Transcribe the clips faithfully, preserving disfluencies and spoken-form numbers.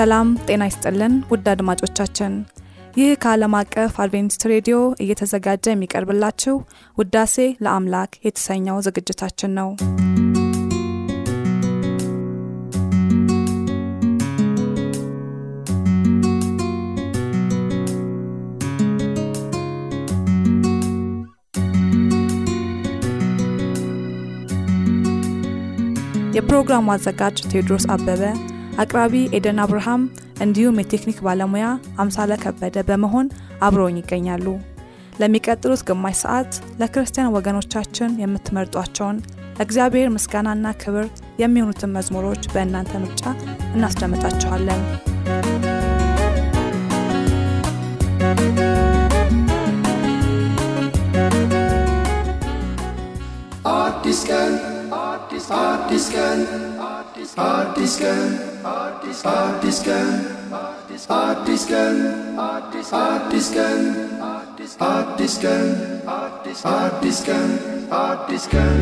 ሰላም ጤና ይስጥልን ውድ አድማጮቻችን፣ ይህ ከዓለም አቀፍ አድቬንቲስት ሬዲዮ እየተዘጋጀ የሚቀርብላችሁ ውዳሴ ለአምላክ የተሰኘው ዝግጅታችን ነው። የፕሮግራሙ አዘጋጅ ቴዎድሮስ አበበ፣ አቅራቢ ኤደን አብርሃም እንዲሁም የቴክኒክ ባለሙያ አምሳለ ከበደ በመሆን አብረውኝ ይገኛሉ። ለሚቀጥሉት ግማሽ ሰዓት ለክርስቲያን ወገኖቻችን የምትመርጧቸውን እግዚአብሔር ምስጋናና ክብር የሚሆኑትን መዝሙሮች በእናንተ ምርጫ እናስደምጣችኋለን። አዲስ ቀን አዲስ አዲስ ቀን አዲስ ቀን አዲስ አዲስ ቀን አዲስ አዲስ ቀን አዲስ አዲስ ቀን አዲስ አዲስ ቀን አዲስ አዲስ ቀን አዲስ ቀን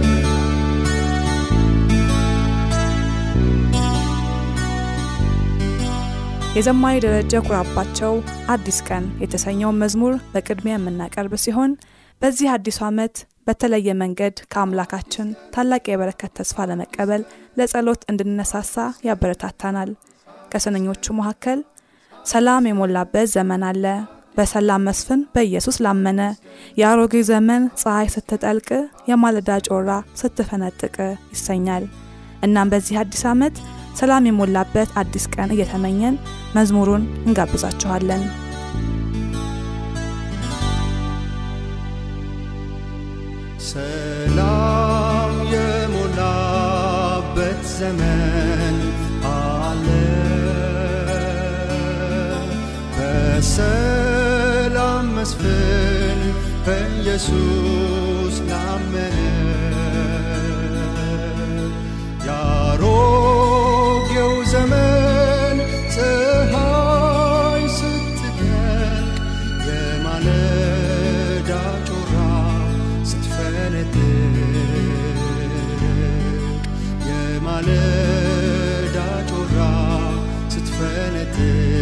የዘማሪ ደረጀ ኩራባቸው አዲስ ቀን የተሰኘውን መዝሙር በቅድሚያ የምናቀርብ ሲሆን በዚህ አዲስ ዓመት በተለየ መንገድ ከአምላካችን ታላቅ የበረከት ተስፋ ለመቀበል ለጸሎት እንድንነሳሳ ያበረታታናል። ከሰነኞቹ መካከል ሰላም የሞላበት ዘመን አለ፣ በሰላም መስፍን በኢየሱስ ላመነ፣ የአሮጌ ዘመን ፀሐይ ስትጠልቅ የማለዳ ጮራ ስትፈነጥቅ ይሰኛል። እናም በዚህ አዲስ ዓመት ሰላም የሞላበት አዲስ ቀን እየተመኘን መዝሙሩን እንጋብዛችኋለን። ሰላም የሞላበት ዘመን አለ፣ በሰላም መስፍን በኢየሱስ ላመነ፣ ያሮጌው ዘመን ፀሐይ ስትጠልቅ የማለዳ ጮራ ስትፈነጥቅ የማለዳ ጮራ ስትፈነጥቅ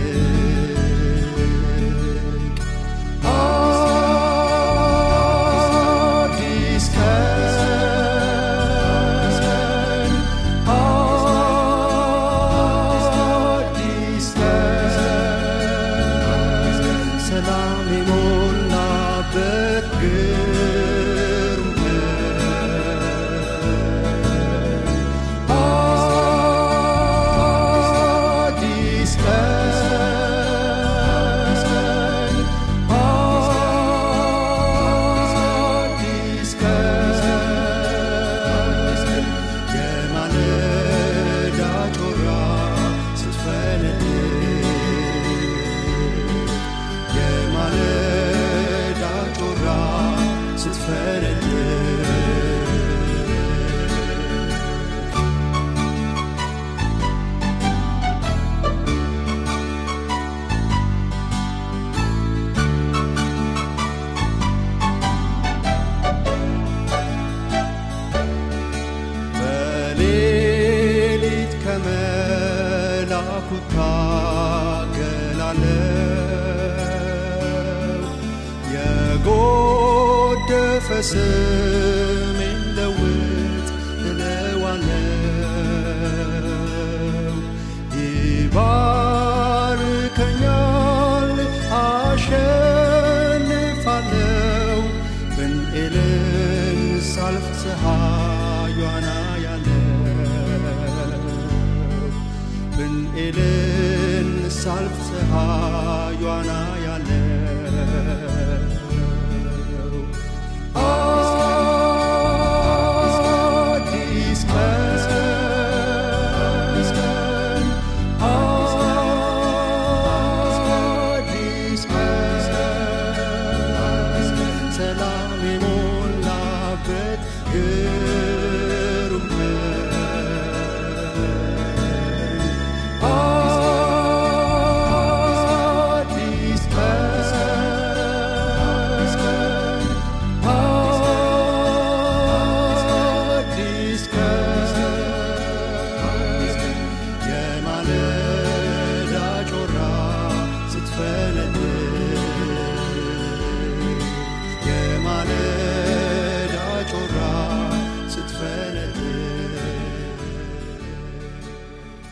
Yona yale bin elin salfsa Yona yale.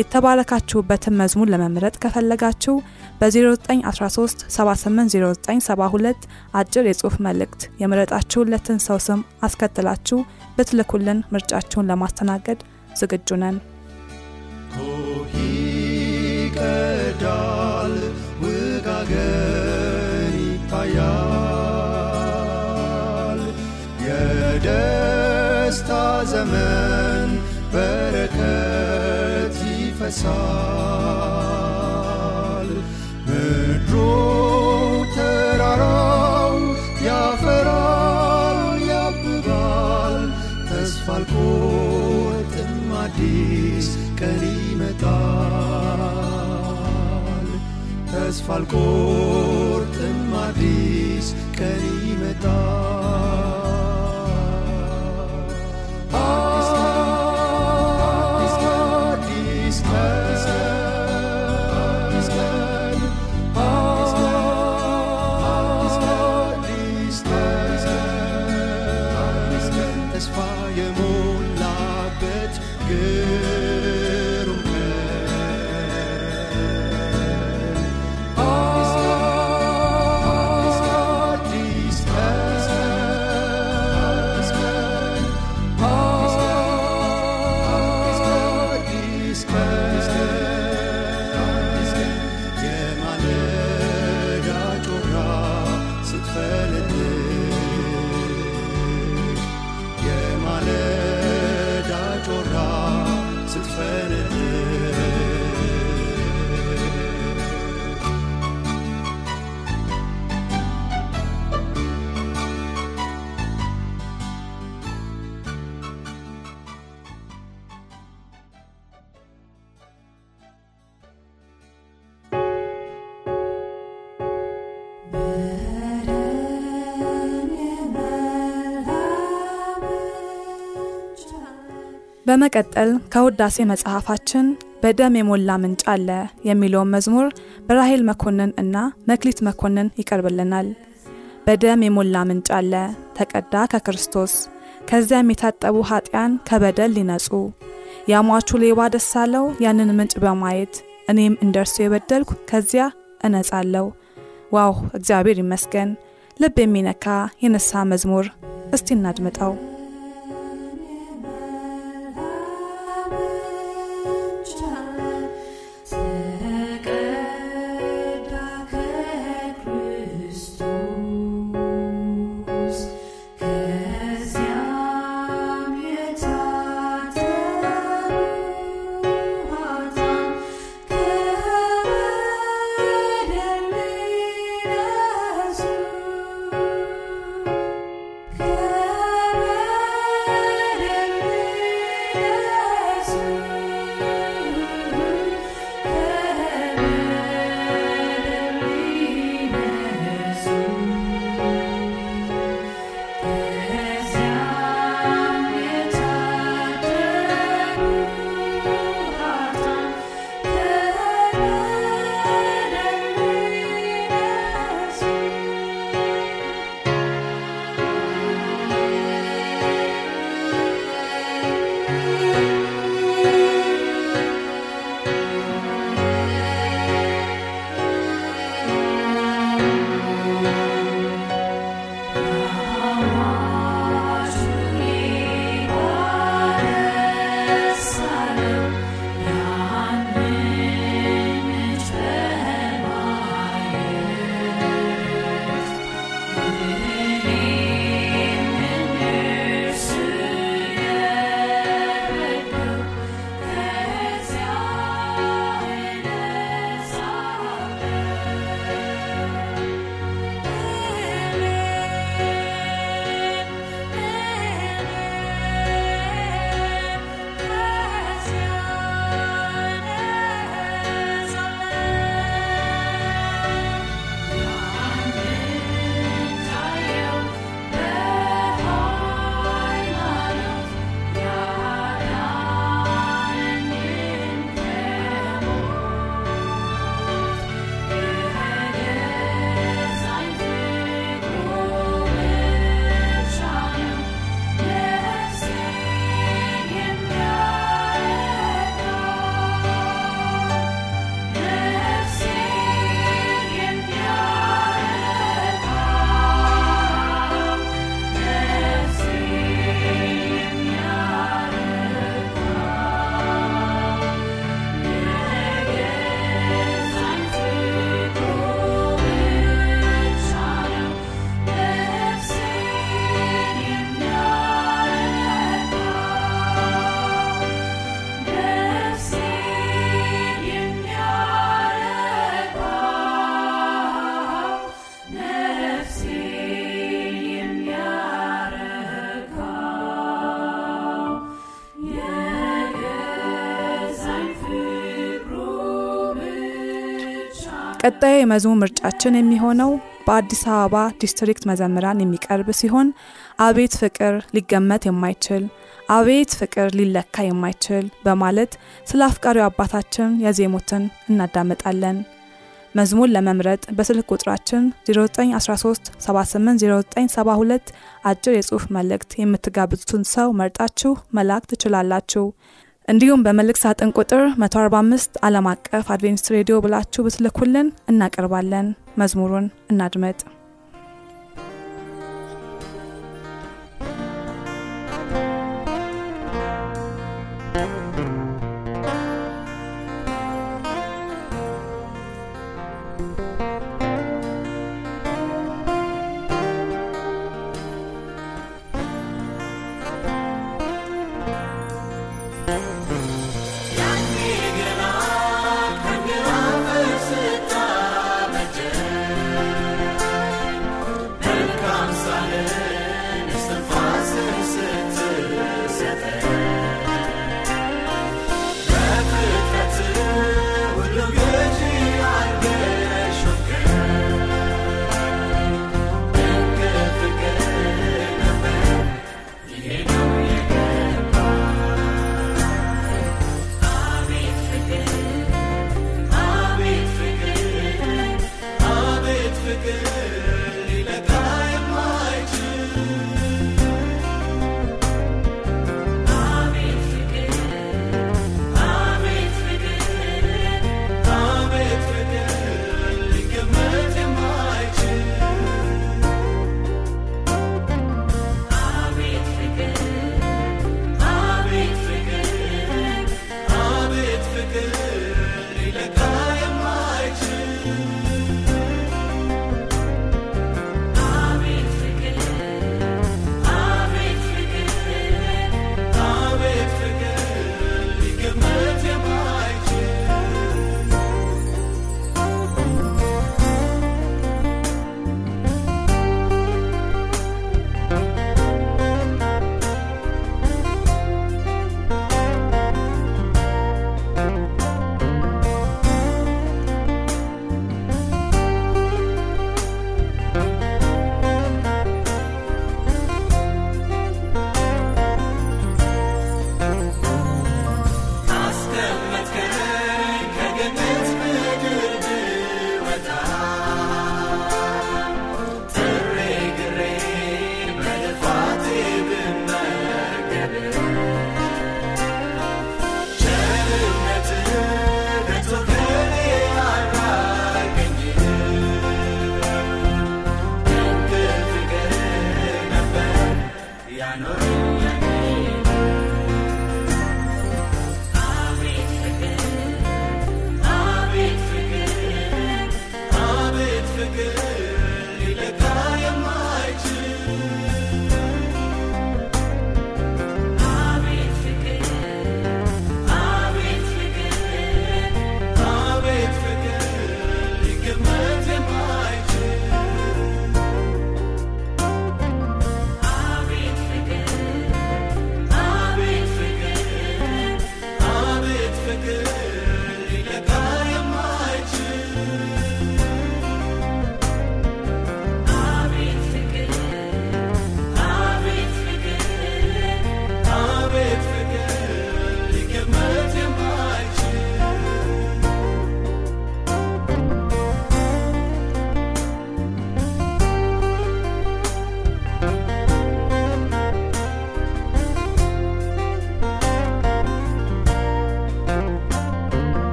የተባረካችሁበትን መዝሙር ለመመረጥ ከፈለጋችሁ በ0913 780972 አጭር የጽሑፍ መልእክት የመረጣችሁለትን ሰው ስም አስከትላችሁ በትልኩልን ምርጫችሁን ለማስተናገድ ዝግጁ ነን። ሆሂ ከዳል ወጋገን ይታያል የደስታ ዘመን በረከት sal medro terarau ya feral ya bubal tasfalkot madis kalimetal tasfalkot madis kalimetal. በመቀጠል ከውዳሴ መጽሐፋችን በደም የሞላ ምንጭ አለ የሚለው መዝሙር በራሄል መኮንን እና መክሊት መኮንን ይቀርብልናል። በደም የሞላ ምንጭ አለ ተቀዳ ከክርስቶስ ከዚያም የታጠቡ ኃጢያን ከበደል ሊነጹ ያሟቹ ሌባ ደሳለው ያንን ምንጭ በማየት እኔም እንደርሱ የበደልኩ ከዚያ እነጻለው። ዋው እግዚአብሔር ይመስገን! ልብ የሚነካ የነሳ መዝሙር እስቲ እናድምጠው። Amen. ቀጣይ መዝሙር ምርጫችን የሚሆነው በአዲስ አበባ ዲስትሪክት መዘምራን የሚቀርብ ሲሆን አቤት ፍቅር ሊገመት የማይችል አቤት ፍቅር ሊለካ የማይችል በማለት ስለ አፍቃሪው አባታችን ያዜሙትን እናዳመጣለን። መዝሙር ለመምረጥ በስልክ ቁጥራችን ዜሮ ዘጠኝ አስራ ሶስት ሰባ ስምንት ዜሮ ዘጠኝ ሰባ ሁለት አጭር የጽሑፍ መልእክት የምትጋብዙትን ሰው መርጣችሁ መላክ ትችላላችሁ። እንዲሁም በመልእክት ሳጥን ቁጥር መቶ አርባ አምስት ዓለም አቀፍ አድቬንቲስት ሬዲዮ ብላችሁ ብትልኩልን እናቀርባለን። መዝሙሩን እናድምጥ።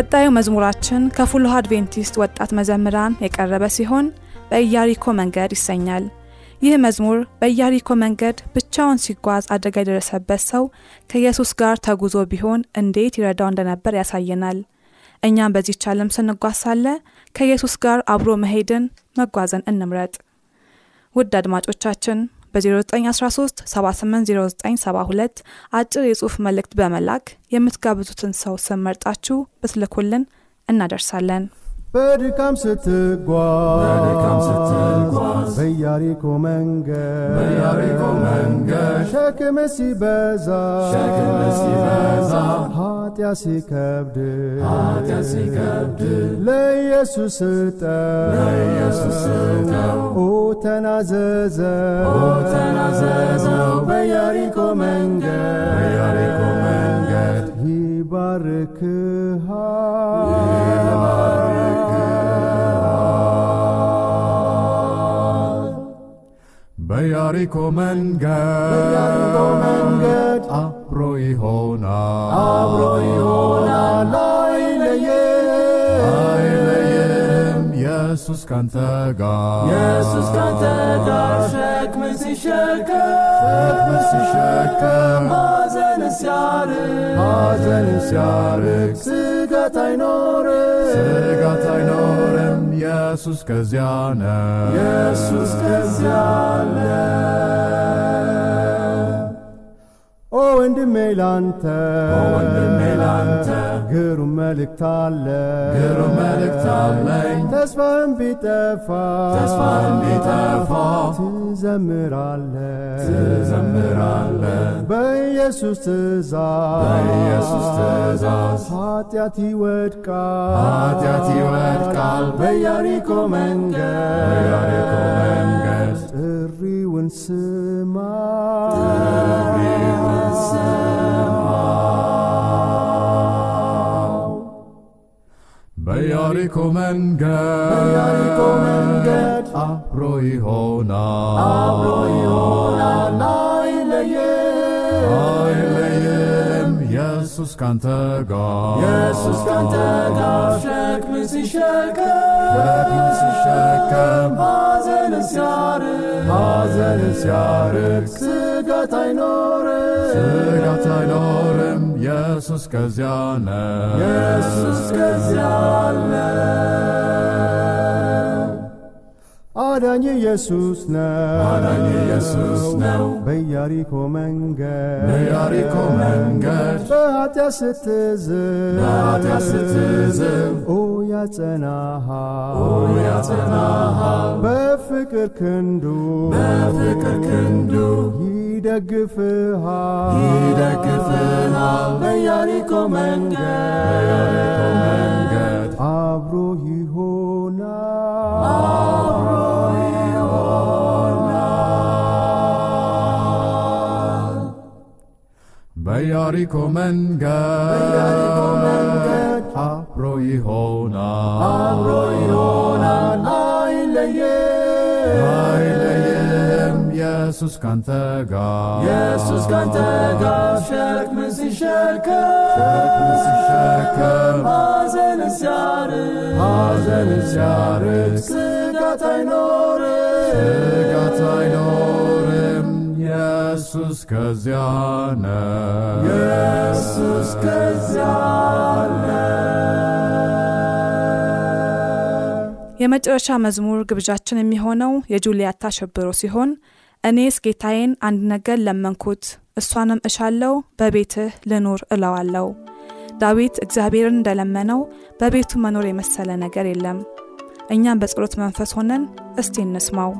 ቀጣዩ መዝሙራችን ከፉልሃ አድቬንቲስት ወጣት መዘምራን የቀረበ ሲሆን በኢያሪኮ መንገድ ይሰኛል። ይህ መዝሙር በኢያሪኮ መንገድ ብቻውን ሲጓዝ አደጋ ደረሰበት ሰው ከኢየሱስ ጋር ተጉዞ ቢሆን እንዴት ይረዳው እንደነበር ያሳየናል። እኛም በዚህ ዓለም ስንጓዛለ ከኢየሱስ ጋር አብሮ መሄድን መጓዘን እንምረጥ። ውድ አድማጮቻችን በ0913 780972 አጭር የጽሑፍ መልእክት በመላክ የምትጋብዙትን ሰው ሰመርጣችሁ በስልኩልን እናደርሳለን። በድካም ስትጓዝ በድካም ስትጓዝ በኢያሪኮ መንገድ በኢያሪኮ መንገድ ሸክም ሲበዛ ሸክም ሲበዛ ኃጢአት ሲከብድ ኃጢአት ሲከብድ ለኢየሱስ ስጠው ለኢየሱስ ስጠው ኦ ተናዘዘው ኦ ተናዘዘው በኢያሪኮ መንገድ በኢያሪኮ መንገድ ይባርክሃል በኢያሪኮ መንገድ በኢያሪኮ መንገድ አብሮ ይሆናል አብሮ ይሆናል አይለየህም ኢየሱስ ካንተ ጋር ኢየሱስ ካንተ ጋር ሸክምን ሲሸከም ሸክምን ሲሸከም ሐዘንን ሲያርቅ ሐዘንን ሲያርቅ ስጋት አይኖርም ስጋት አይኖርም Jesus kaziana Jesus kaziana Oh and melanta Oh and melanta guru meliktale guru meliktale tasfan bitafa tasfan bitafa tizamiralle tizamiralle by Jesus teza by Jesus teza hatiati wedka hatiati wedka by Yariko menga by Yariko menga everyone sema everyone sema በኢያሪኮ መንገድ በኢያሪኮ መንገድ አብሮ ይሆናል አብሮ ይሆናል አይለየህም ኢየሱስ ካንተ ጋር ኢየሱስ ካንተ ጋር ሸክምን ሲሸከም ሸክምን ሲሸከም ሐዘንን ሲያርቅ ሐዘንን ሲያርቅ ስጋት አይኖርም ስጋት አይኖርም Jesus kaziana Jesus kaziana አዳኝ ኢየሱስ ነው አዳኝ ኢየሱስ ነው በኢያሪኮ መንገድ በኢያሪኮ መንገድ ኃጢአት ስትዝል ኃጢአት ስትዝል ኦ ያጸናሃል ኦ ያጸናሃል በፍቅር ክንዱ በፍቅር ክንዱ ይደግፍሃል ይደግፍሃል በኢያሪኮ መንገድ በኢያሪኮ መንገድ አብሮ ይሆናል አብሮ ይሆናል በኢያሪኮ መንገድ በኢያሪኮ መንገድ አብሮ ይሆናል አብሮ ይሆናል አይለየህም Jesus canta ga Jesus canta ga shak muzishaka shak muzishaka hazen syare hazen syare sigatainore sigatainore Jesus kaziana Jesus kaziana የመጨረሻ መዝሙር ግብዣችን የሚሆነው የጁሊያት ታሸብሮ ሲሆን አግኔስ ጌታይን አንድ ነገር ለመንኩት እሷንም እሻለው በቤትህ ለኖር እላዋለው። ዳዊት እግዚአብሔርን እንደለመነው በቤቱ መኖር የመሰለ ነገር የለም። እኛም በጸሎት መንፈስ ሆነን እስቲ እንስማው።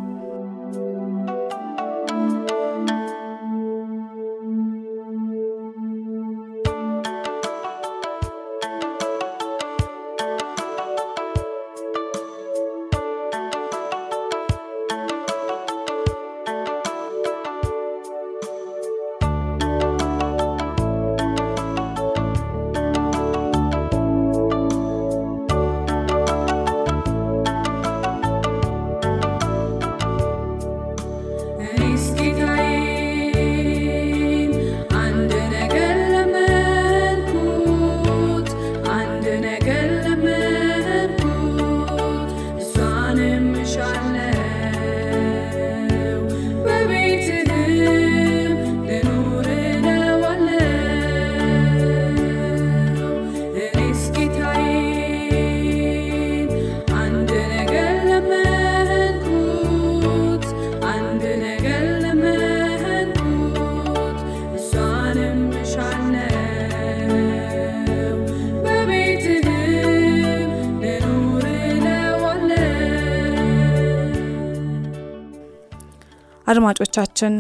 አድማጮቻችን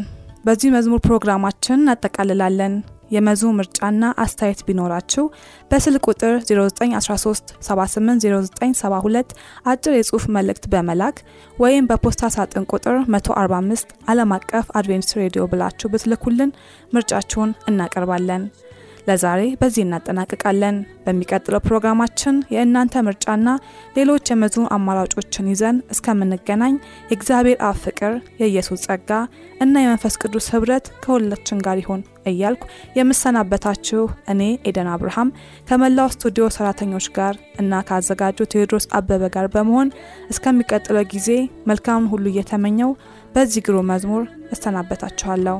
በዚህ መዝሙር ፕሮግራማችን አጠቃልላለን። የመዝሙር ምርጫና አስተያየት ቢኖራችሁ በስልክ ቁጥር ዜሮ ዘጠኝ አስራ ሶስት ሰባ ስምንት ዜሮ ዘጠኝ ሰባ ሁለት አጭር የጽሑፍ መልእክት በመላክ ወይም በፖስታ ሳጥን ቁጥር አንድ አራት አምስት ዓለም አቀፍ አድቬንቲስት ሬዲዮ ብላችሁ ብትልኩልን ምርጫችሁን እናቀርባለን። ለዛሬ በዚህ እናጠናቀቃለን። በሚቀጥለው ፕሮግራማችን የእናንተ ምርጫና ሌሎች የመዝሙር አማራጮችን ይዘን እስከምንገናኝ የእግዚአብሔር አብ ፍቅር፣ የኢየሱስ ጸጋ እና የመንፈስ ቅዱስ ህብረት ከሁላችን ጋር ይሁን እያልኩ የምሰናበታችሁ እኔ ኤደን አብርሃም ከመላው ስቱዲዮ ሰራተኞች ጋር እና ካዘጋጁ ቴዎድሮስ አበበ ጋር በመሆን እስከሚቀጥለው ጊዜ መልካም ሁሉ እየተመኘው በዚህ ግሩም መዝሙር እሰናበታችኋለሁ።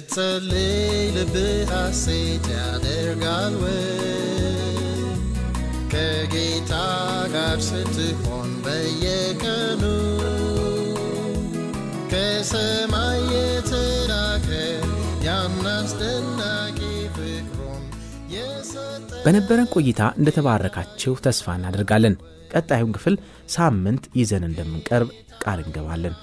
It's a little bit I say that they're gone way Kegita garcete on bayekanu Kesemayete nake yamnastennaki fikron Yes በነበረን ቆይታ እንደተባረካችሁ ተስፋ እናደርጋለን። ቀጣዩን ክፍል ሳምንት ይዘን እንደምንቀርብ ቃል እንገባለን።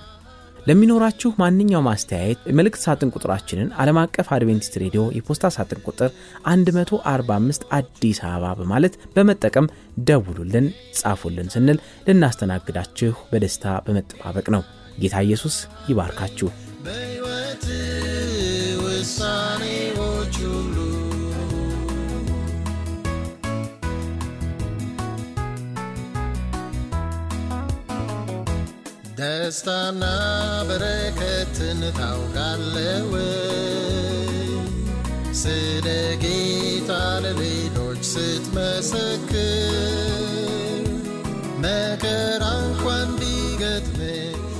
ለሚኖራችሁ ማንኛውም አስተያየት መልእክት ሳጥን ቁጥራችንን ዓለም አቀፍ አድቬንቲስት ሬዲዮ የፖስታ ሳጥን ቁጥር አንድ አራት አምስት አዲስ አበባ በማለት በመጠቀም ደውሉልን፣ ጻፉልን ስንል ልናስተናግዳችሁ በደስታ በመጠባበቅ ነው። ጌታ ኢየሱስ ይባርካችሁ። በሕይወት ውሳኔዎች ሁሉ ደስታና በረከትን ታውቃለህ። ስለ ጌታ ለሌሎች ስትመሰክር መከራ እንኳን ቢገጥምህ